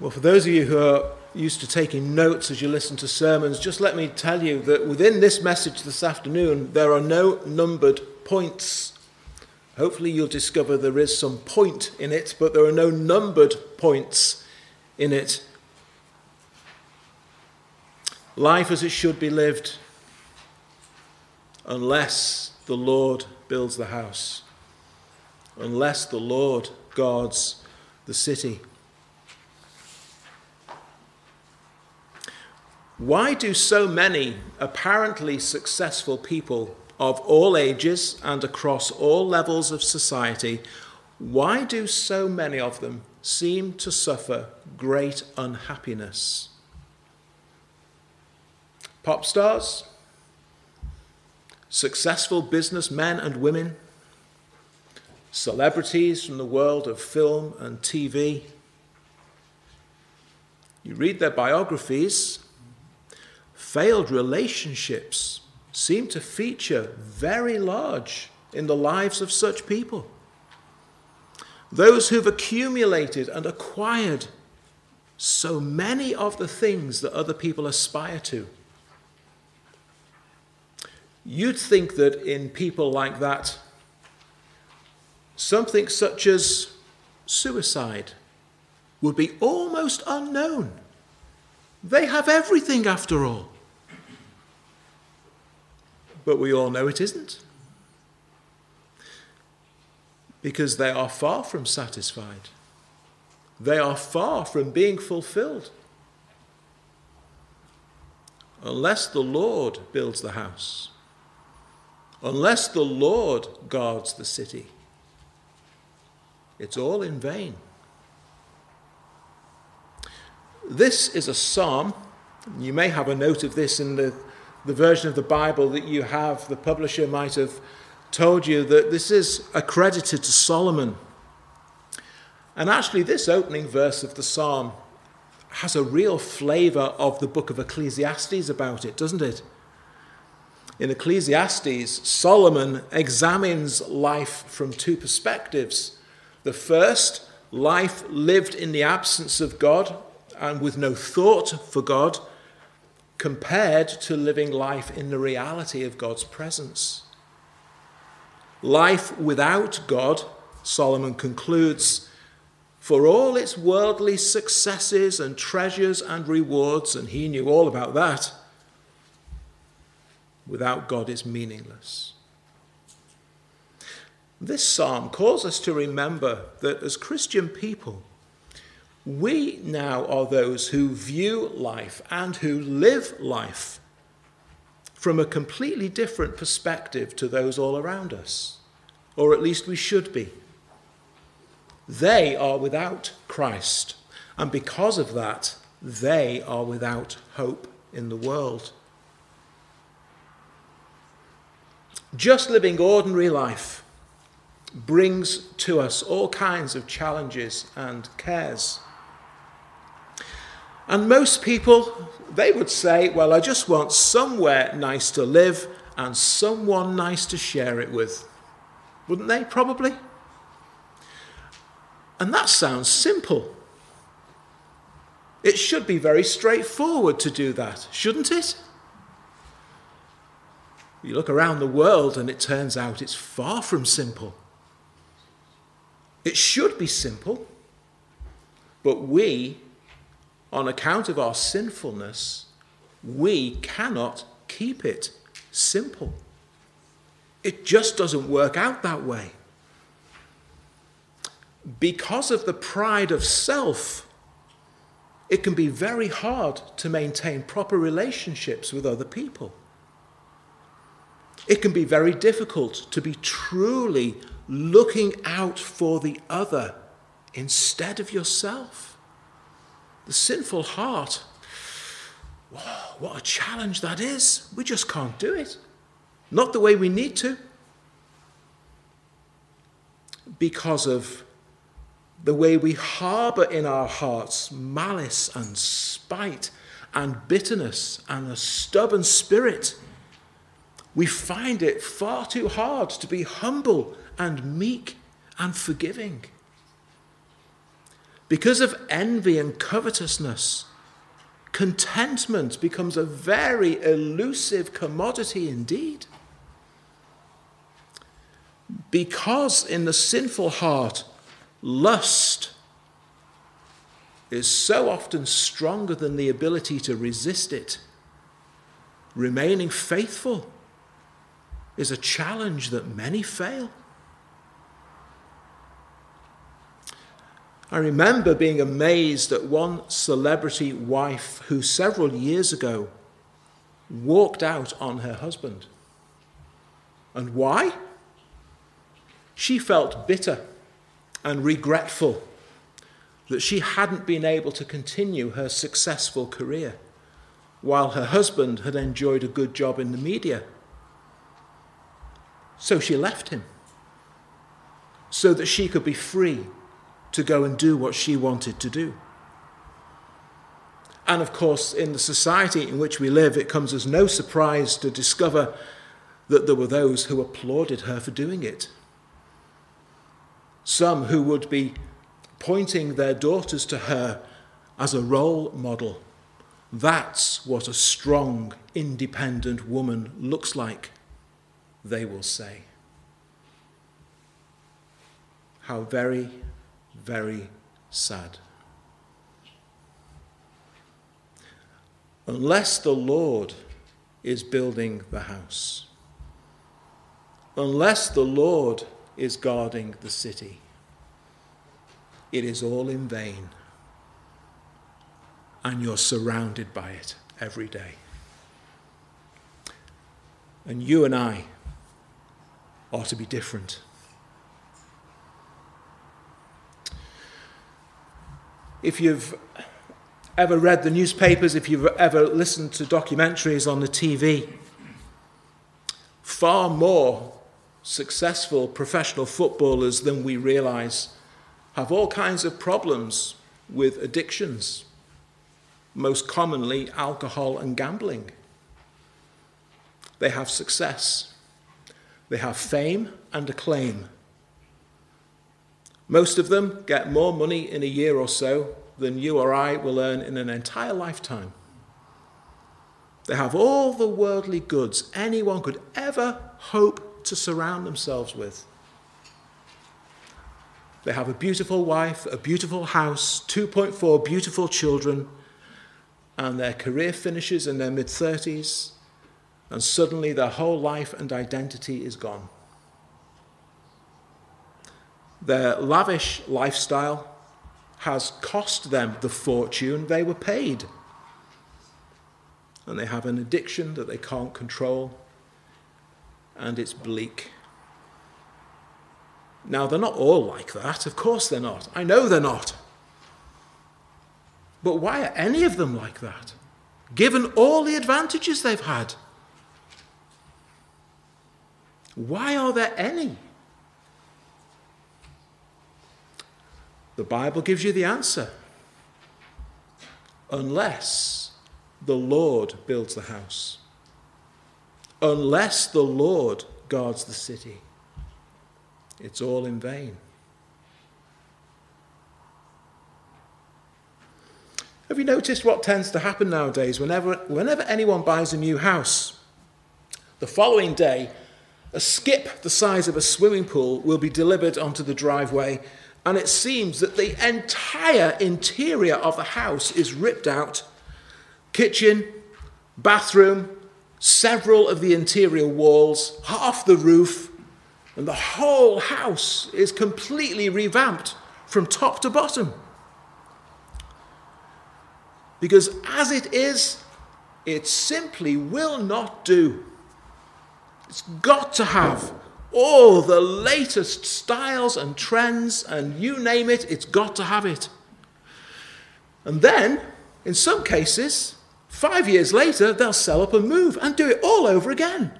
Well, for those of you who are used to taking notes as you listen to sermons, just let me tell you that within this message this afternoon, there are no numbered points. Hopefully you'll discover there is some point in it, but there are no numbered points in it. Life as it should be lived, unless the Lord builds the house, unless the Lord guards the city. Why do so many apparently successful people of all ages and across all levels of society, why do so many of them seem to suffer great unhappiness? Pop stars, successful businessmen and women, celebrities from the world of film and TV. You read their biographies. Failed relationships seem to feature very large in the lives of such people. Those who've accumulated and acquired so many of the things that other people aspire to. You'd think that in people like that, something such as suicide would be almost unknown. They have everything after all. But we all know it isn't, because they are far from satisfied. They are far from being fulfilled. Unless the Lord builds the house, unless the Lord guards the city, it's all in vain. This is a psalm. You may have a note of this in the version of the Bible that you have. The publisher might have told you that this is accredited to Solomon. And actually, this opening verse of the psalm has a real flavour of the book of Ecclesiastes about it, doesn't it? In Ecclesiastes, Solomon examines life from two perspectives. The first, life lived in the absence of God, and with no thought for God, compared to living life in the reality of God's presence. Life without God, Solomon concludes, for all its worldly successes and treasures and rewards, and he knew all about that, without God is meaningless. This psalm calls us to remember that as Christian people, we now are those who view life and who live life from a completely different perspective to those all around us, or at least we should be. They are without Christ, and because of that, they are without hope in the world. Just living ordinary life brings to us all kinds of challenges and cares. And most people, they would say, well, I just want somewhere nice to live and someone nice to share it with. Wouldn't they, probably? And that sounds simple. It should be very straightforward to do that, shouldn't it? You look around the world and it turns out it's far from simple. It should be simple, but we, on account of our sinfulness, we cannot keep it simple. It just doesn't work out that way. Because of the pride of self, it can be very hard to maintain proper relationships with other people. It can be very difficult to be truly looking out for the other instead of yourself. The sinful heart, whoa, what a challenge that is. We just can't do it. Not the way we need to. Because of the way we harbour in our hearts malice and spite and bitterness and a stubborn spirit, we find it far too hard to be humble and meek and forgiving. Because of envy and covetousness, contentment becomes a very elusive commodity indeed. Because in the sinful heart, lust is so often stronger than the ability to resist it, remaining faithful is a challenge that many fail. I remember being amazed at one celebrity wife who several years ago walked out on her husband. And why? She felt bitter and regretful that she hadn't been able to continue her successful career, while her husband had enjoyed a good job in the media. So she left him, so that she could be free to go and do what she wanted to do. And of course, in the society in which we live, it comes as no surprise to discover that there were those who applauded her for doing it. Some who would be pointing their daughters to her as a role model. That's what a strong, independent woman looks like, they will say. How very, very sad. Unless the Lord is building the house, unless the Lord is guarding the city, it is all in vain, and you're surrounded by it every day. And you and I are to be different. If you've ever read the newspapers, if you've ever listened to documentaries on the TV, far more successful professional footballers than we realize have all kinds of problems with addictions, most commonly alcohol and gambling. They have success. They have fame and acclaim. Most of them get more money in a year or so than you or I will earn in an entire lifetime. They have all the worldly goods anyone could ever hope to surround themselves with. They have a beautiful wife, a beautiful house, 2.4 beautiful children, and their career finishes in their mid-30s, and suddenly their whole life and identity is gone. Their lavish lifestyle has cost them the fortune they were paid. And they have an addiction that they can't control, and it's bleak. Now, they're not all like that. Of course they're not. I know they're not. But why are any of them like that, given all the advantages they've had? Why are there any? The Bible gives you the answer. Unless the Lord builds the house. Unless the Lord guards the city. It's all in vain. Have you noticed what tends to happen nowadays? Whenever anyone buys a new house, the following day, a skip the size of a swimming pool will be delivered onto the driveway. And it seems that the entire interior of the house is ripped out. Kitchen, bathroom, several of the interior walls, half the roof, and the whole house is completely revamped from top to bottom. Because as it is, it simply will not do. It's got to have all the latest styles and trends, and you name it, it's got to have it. And then, in some cases, 5 years later, they'll sell up and move and do it all over again.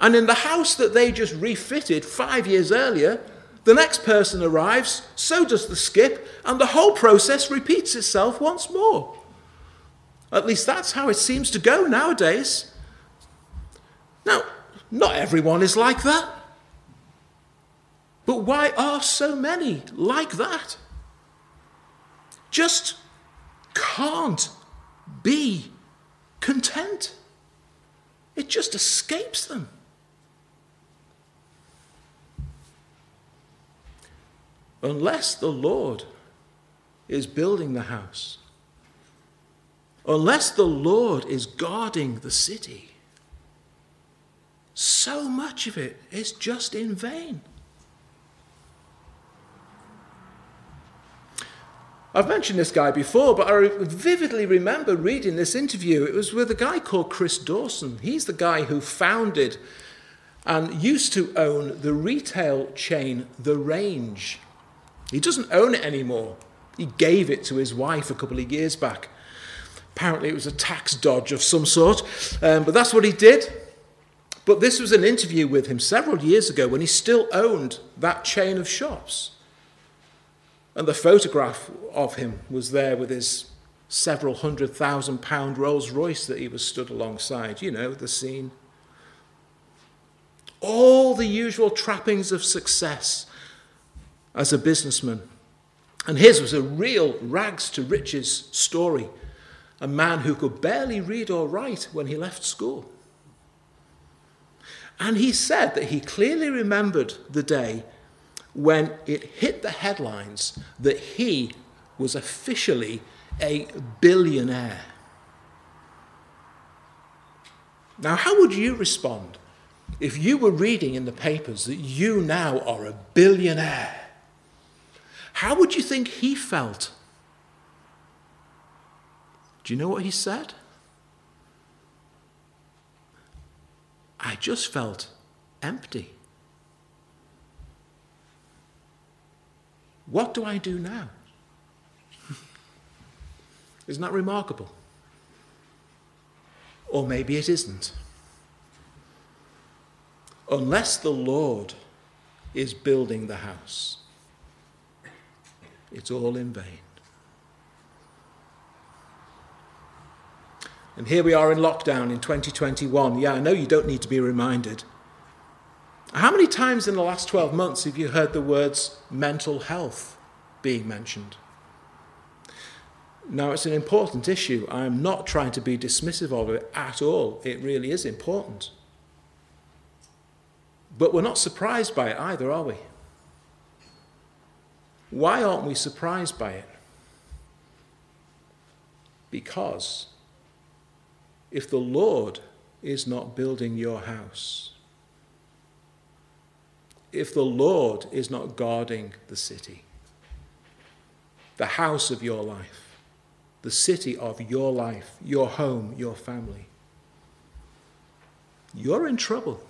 And in the house that they just refitted 5 years earlier, the next person arrives, so does the skip, and the whole process repeats itself once more. At least that's how it seems to go nowadays. Now, not everyone is like that. But why are so many like that? just can't be content. It just escapes them. Unless the Lord is building the house, unless the Lord is guarding the city, so much of it is just in vain. I've mentioned this guy before, but I vividly remember reading this interview. It was with a guy called Chris Dawson. He's the guy who founded and used to own the retail chain, The Range. He doesn't own it anymore. He gave it to his wife a couple of years back. Apparently it was a tax dodge of some sort, but that's what he did. But this was an interview with him several years ago when he still owned that chain of shops. And the photograph of him was there with his several £100,000 Rolls Royce that he was stood alongside. You know, the scene. All the usual trappings of success as a businessman. And his was a real rags to riches story. A man who could barely read or write when he left school. And he said that he clearly remembered the day when it hit the headlines that he was officially a billionaire. Now, how would you respond if you were reading in the papers that you now are a billionaire? How would you think he felt? Do you know what he said? I just felt empty. What do I do now? Isn't that remarkable? Or maybe it isn't. Unless the Lord is building the house, it's all in vain. And here we are in lockdown in 2021. Yeah, I know you don't need to be reminded. How many times in the last 12 months have you heard the words mental health being mentioned? Now, it's an important issue. I'm not trying to be dismissive of it at all. It really is important. But we're not surprised by it either, are we? Why aren't we surprised by it? Because if the Lord is not building your house, if the Lord is not guarding the city, the house of your life, the city of your life, your home, your family, you're in trouble.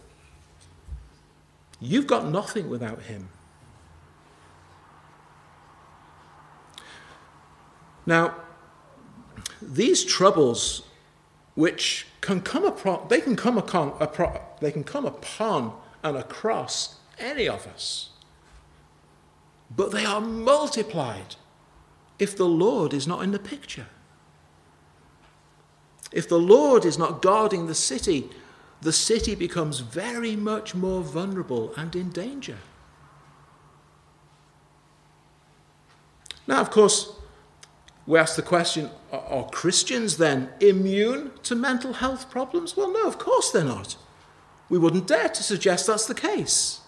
You've got nothing without him. Now, these troubles which can come upon, they can come upon and across any of us, but they are multiplied if the Lord is not in the picture. If the Lord is not guarding the city becomes very much more vulnerable and in danger. Now, of course, we ask the question, are Christians then immune to mental health problems? Well, no, of course they're not. We wouldn't dare to suggest that's the case.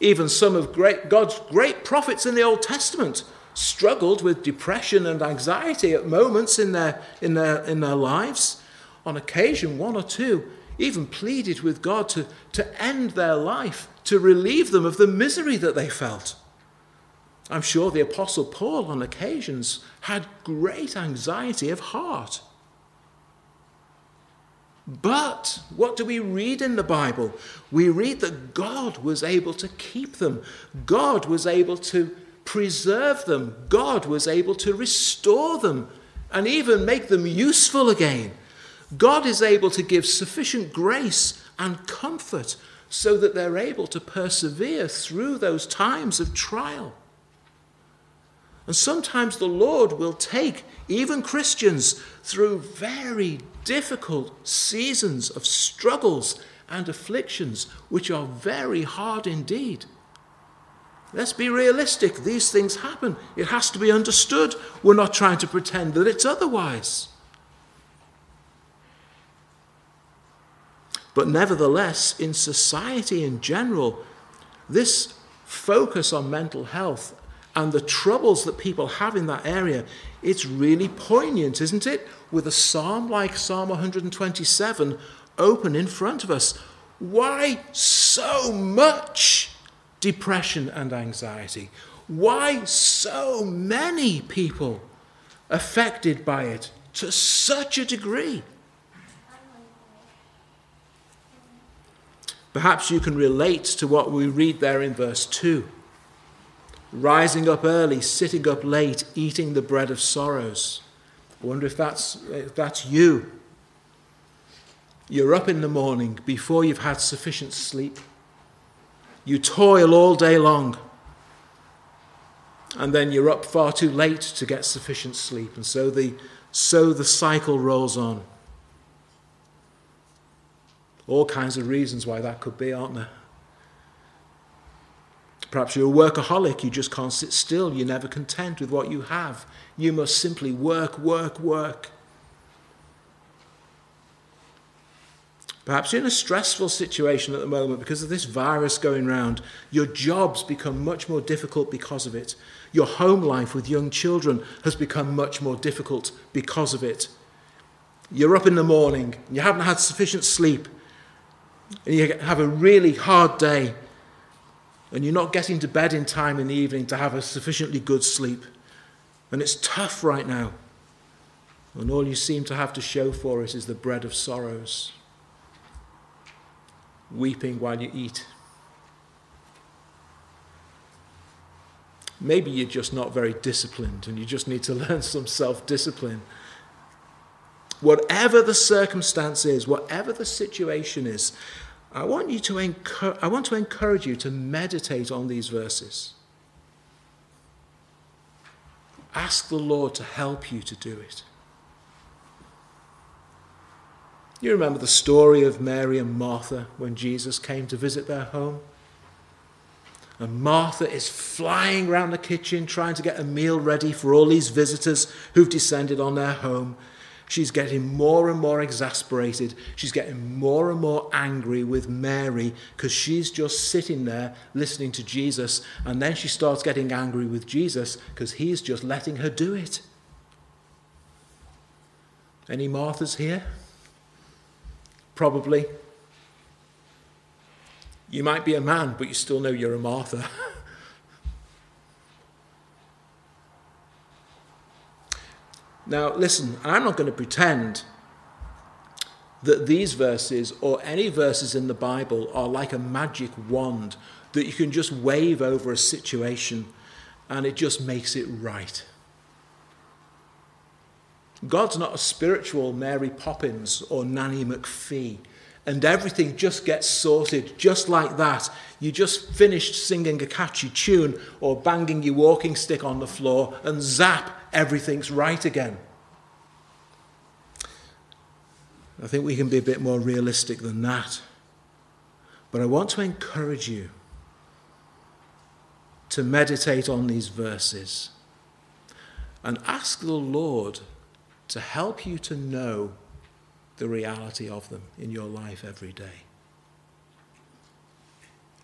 Even some of God's great prophets in the Old Testament struggled with depression and anxiety at moments in their lives. On occasion, one or two even pleaded with God to end their life, to relieve them of the misery that they felt. I'm sure the Apostle Paul, on occasions, had great anxiety of heart. But what do we read in the Bible? We read that God was able to keep them. God was able to preserve them. God was able to restore them and even make them useful again. God is able to give sufficient grace and comfort so that they're able to persevere through those times of trial. And sometimes the Lord will take even Christians through very difficult seasons of struggles and afflictions, which are very hard indeed. Let's be realistic. These things happen. It has to be understood. We're not trying to pretend that it's otherwise. But nevertheless, in society in general, this focus on mental health and the troubles that people have in that area, it's really poignant, isn't it? With a psalm like Psalm 127 open in front of us. Why so much depression and anxiety? Why so many people affected by it to such a degree? Perhaps you can relate to what we read there in verse 2. Rising up early, sitting up late, eating the bread of sorrows. I wonder if that's you. You're up in the morning before you've had sufficient sleep. You toil all day long. And then you're up far too late to get sufficient sleep. And so the cycle rolls on. All kinds of reasons why that could be, aren't there? Perhaps you're a workaholic. You just can't sit still. You're never content with what you have. You must simply work, work, work. Perhaps you're in a stressful situation at the moment because of this virus going round. Your job's become much more difficult because of it. Your home life with young children has become much more difficult because of it. You're up in the morning. You haven't had sufficient sleep. And you have a really hard day. And you're not getting to bed in time in the evening to have a sufficiently good sleep. And it's tough right now. And all you seem to have to show for it is the bread of sorrows. Weeping while you eat. Maybe you're just not very disciplined and you just need to learn some self-discipline. Whatever the circumstance is, whatever the situation is, I want to encourage you to meditate on these verses. Ask the Lord to help you to do it. You remember the story of Mary and Martha when Jesus came to visit their home? And Martha is flying around the kitchen trying to get a meal ready for all these visitors who've descended on their home. She's getting more and more exasperated. She's getting more and more angry with Mary because she's just sitting there listening to Jesus. And then she starts getting angry with Jesus because he's just letting her do it. Any Marthas here? Probably. You might be a man, but you still know you're a Martha. Now, listen, I'm not going to pretend that these verses or any verses in the Bible are like a magic wand that you can just wave over a situation and it just makes it right. God's not a spiritual Mary Poppins or Nanny McPhee, and everything just gets sorted just like that. You just finished singing a catchy tune or banging your walking stick on the floor and zap, everything's right again. I think we can be a bit more realistic than that. But I want to encourage you to meditate on these verses and ask the Lord to help you to know the reality of them in your life every day.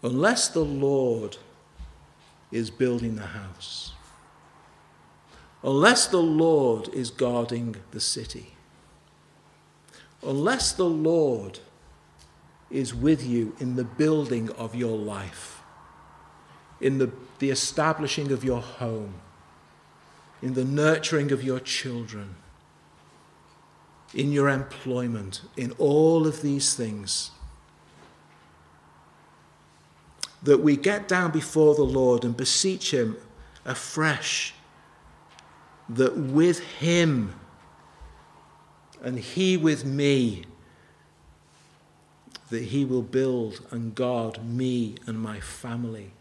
Unless the Lord is building the house, unless the Lord is guarding the city, unless the Lord is with you in the building of your life, in the establishing of your home, in the nurturing of your children, in your employment, in all of these things, that we get down before the Lord and beseech him afresh that with him and he with me, that he will build and guard me and my family.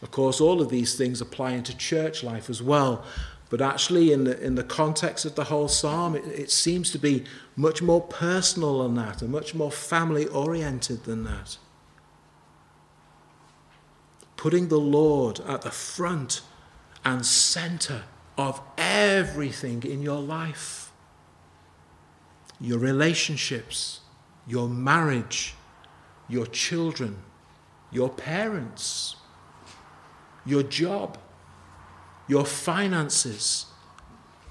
Of course, all of these things apply into church life as well. But actually, in the context of the whole psalm, it seems to be much more personal than that and much more family-oriented than that. putting the Lord at the front and center of everything in your life. Your relationships, your marriage, your children, your parents, your job, your finances,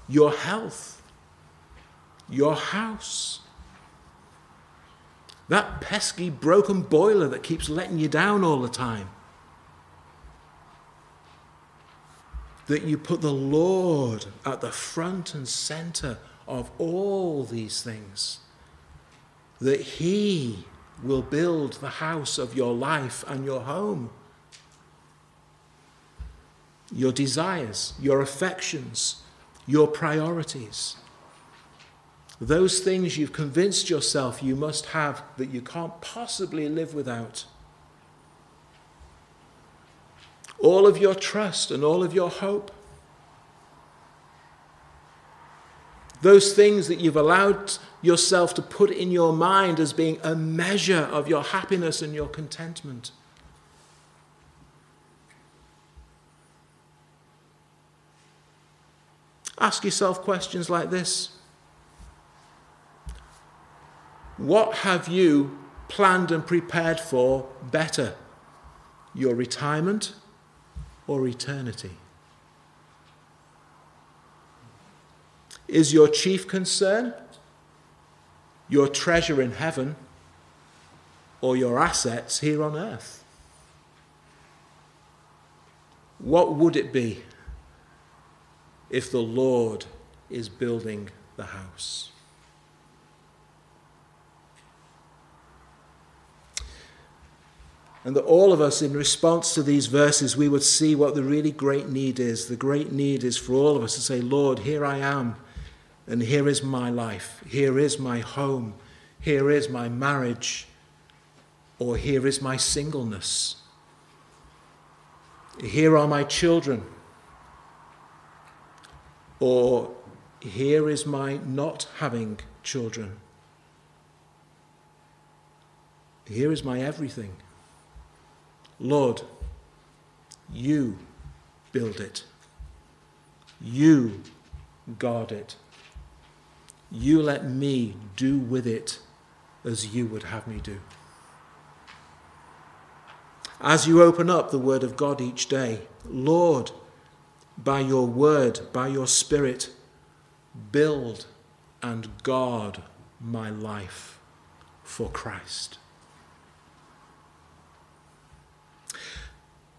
your health, your house. That pesky broken boiler that keeps letting you down all the time. That you put the Lord at the front and center of all these things. That He will build the house of your life and your home. Your desires, your affections, your priorities. Those things you've convinced yourself you must have that you can't possibly live without. All of your trust and all of your hope. Those things that you've allowed yourself to put in your mind as being a measure of your happiness and your contentment. Ask yourself questions like this. What have you planned and prepared for better? Your retirement or eternity? Is your chief concern your treasure in heaven or your assets here on earth? What would it be if the Lord is building the house? And that all of us, in response to these verses, we would see what the really great need is. The great need is for all of us to say, Lord, here I am, and here is my life. Here is my home. Here is my marriage. Or here is my singleness. Here are my children. Or here is my not having children. Here is my everything. Lord, you build it. You guard it. You let me do with it as you would have me do. As you open up the Word of God each day, Lord, by your Word, by your Spirit, build and guard my life for Christ.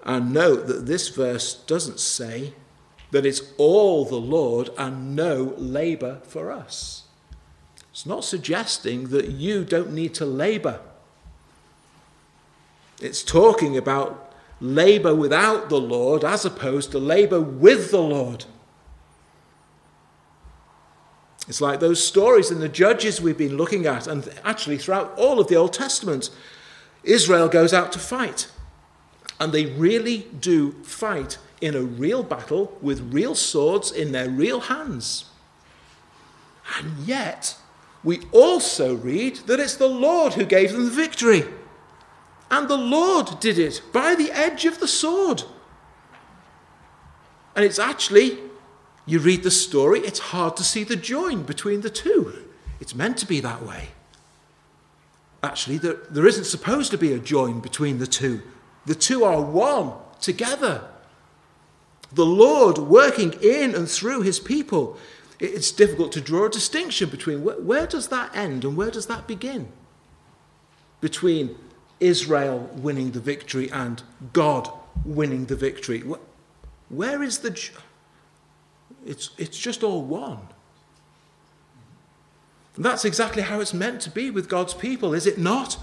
And note that this verse doesn't say that it's all the Lord and no labour for us. It's not suggesting that you don't need to labour. It's talking about labour without the Lord as opposed to labour with the Lord. It's like those stories in the Judges we've been looking at, and actually throughout all of the Old Testament. Israel goes out to fight. And they really do fight in a real battle with real swords in their real hands. And yet, we also read that it's the Lord who gave them the victory. And the Lord did it by the edge of the sword. And it's actually, you read the story, it's hard to see the join between the two. It's meant to be that way. Actually, there isn't supposed to be a join between the two. The two are one together. The Lord working in and through his people. It's difficult to draw a distinction between where does that end and where does that begin? Between Israel winning the victory and God winning the victory. Where is the... It's just all one. And that's exactly how it's meant to be with God's people, is it not?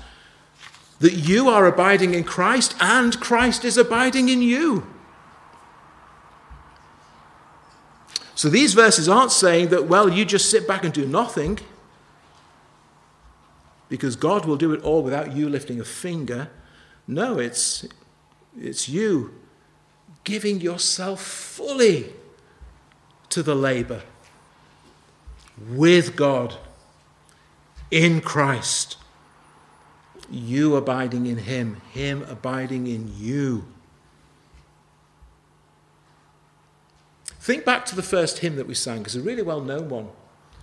That you are abiding in Christ and Christ is abiding in you. So these verses aren't saying that, well, you just sit back and do nothing, because God will do it all without you lifting a finger. No, it's you giving yourself fully to the labor with God in Christ. You abiding in him, him abiding in you. Think back to the first hymn that we sang, because it's a really well-known one.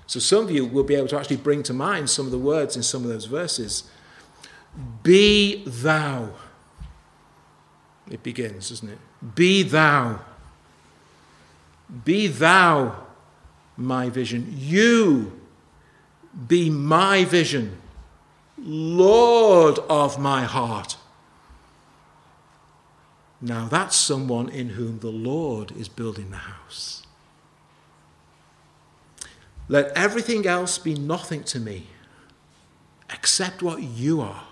So some of you will be able to actually bring to mind some of the words in some of those verses. Be thou. It begins, doesn't it? Be thou. Be thou my vision. You be my vision, Lord of my heart. Now that's someone in whom the Lord is building the house. Let everything else be nothing to me except what you are.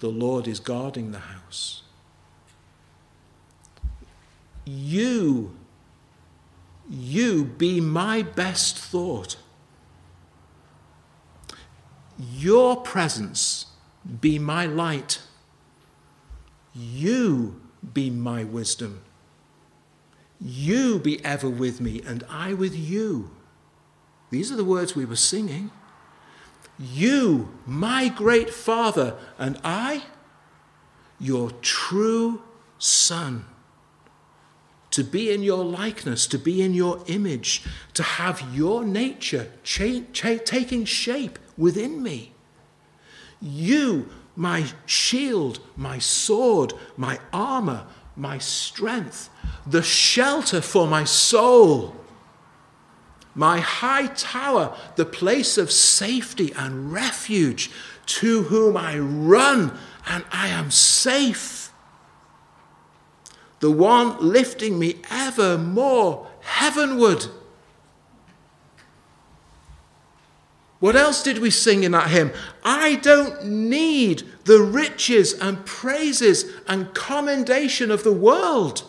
The Lord is guarding the house. You be my best thought. Your presence be my light. You be my wisdom. You be ever with me, and I with you. These are the words we were singing. You, my great Father, and I, your true Son. To be in your likeness, to be in your image, to have your nature taking shape within me. You, my shield, my sword, my armor, my strength, the shelter for my soul, my high tower, the place of safety and refuge, to whom I run and I am safe. The one lifting me evermore heavenward. What else did we sing in that hymn? I don't need the riches and praises and commendation of the world.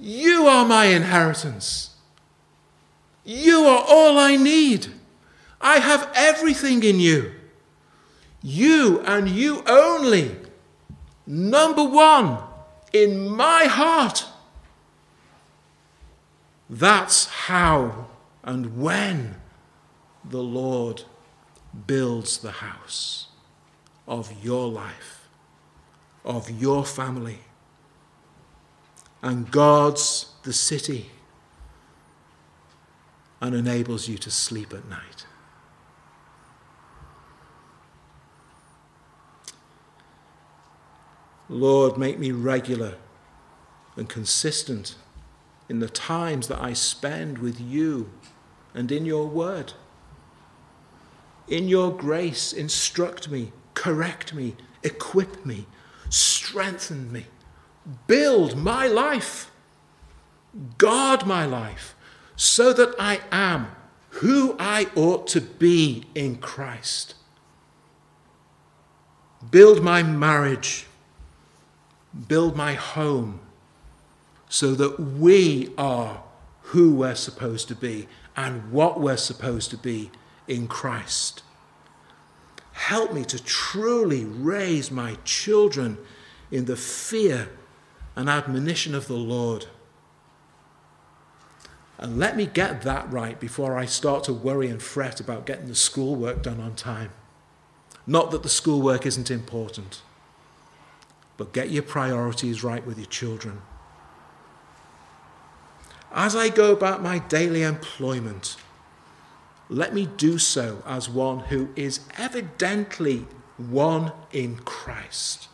You are my inheritance. You are all I need. I have everything in you. You and you only. Number one. In my heart. That's how and when the Lord builds the house of your life, of your family, and guards the city and enables you to sleep at night. Lord, make me regular and consistent in the times that I spend with you and in your word. In your grace, instruct me, correct me, equip me, strengthen me, build my life, guard my life, so that I am who I ought to be in Christ. Build my marriage. Build my home so that we are who we're supposed to be and what we're supposed to be in Christ. Help me to truly raise my children in the fear and admonition of the Lord. And let me get that right before I start to worry and fret about getting the schoolwork done on time. Not that the schoolwork isn't important. But get your priorities right with your children. As I go about my daily employment, let me do so as one who is evidently one in Christ.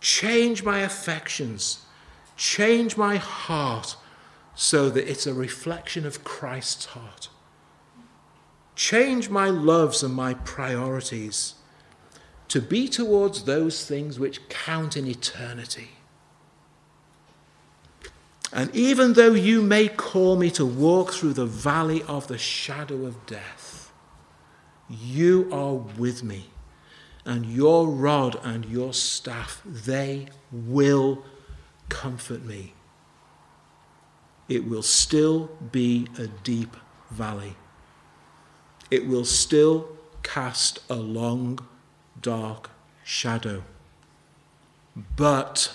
Change my affections, change my heart so that it's a reflection of Christ's heart. Change my loves and my priorities to be towards those things which count in eternity. And even though you may call me to walk through the valley of the shadow of death, you are with me, and your rod and your staff, they will comfort me. It will still be a deep valley. It will still cast a long dark shadow, but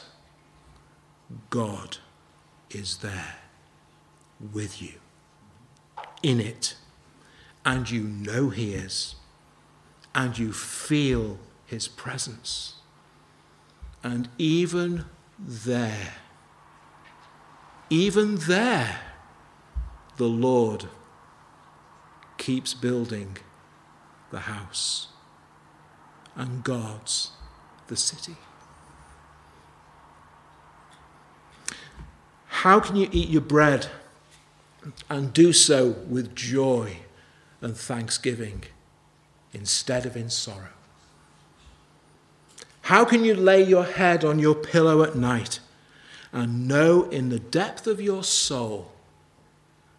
God is there with you, in it, and you know he is, and you feel his presence, and even there even there, the Lord keeps building the house and guards the city. How can you eat your bread and do so with joy and thanksgiving instead of in sorrow? How can you lay your head on your pillow at night and know in the depth of your soul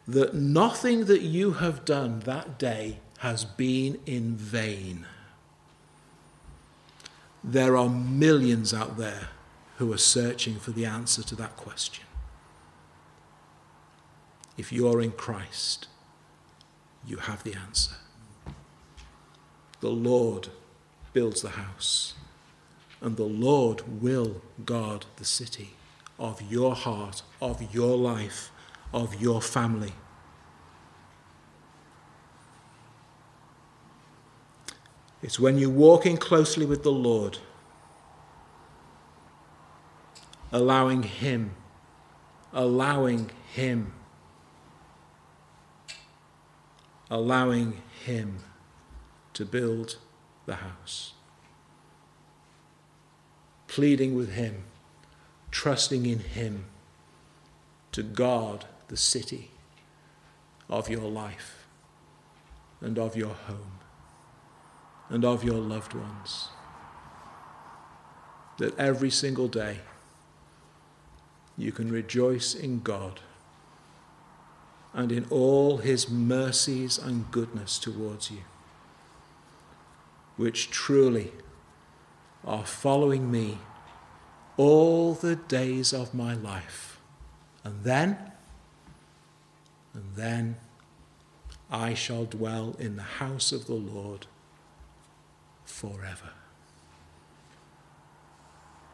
that nothing that you have done that day has been in vain? There are millions out there who are searching for the answer to that question. If you're in Christ, you have the answer. The Lord builds the house, and the Lord will guard the city of your heart, of your life, of your family. It's when you walk in closely with the Lord, allowing Him to build the house. Pleading with Him, trusting in Him to guard the city of your life and of your home and of your loved ones. That every single day you can rejoice in God and in all His mercies and goodness towards you, which truly are following me all the days of my life. And then I shall dwell in the house of the Lord forever.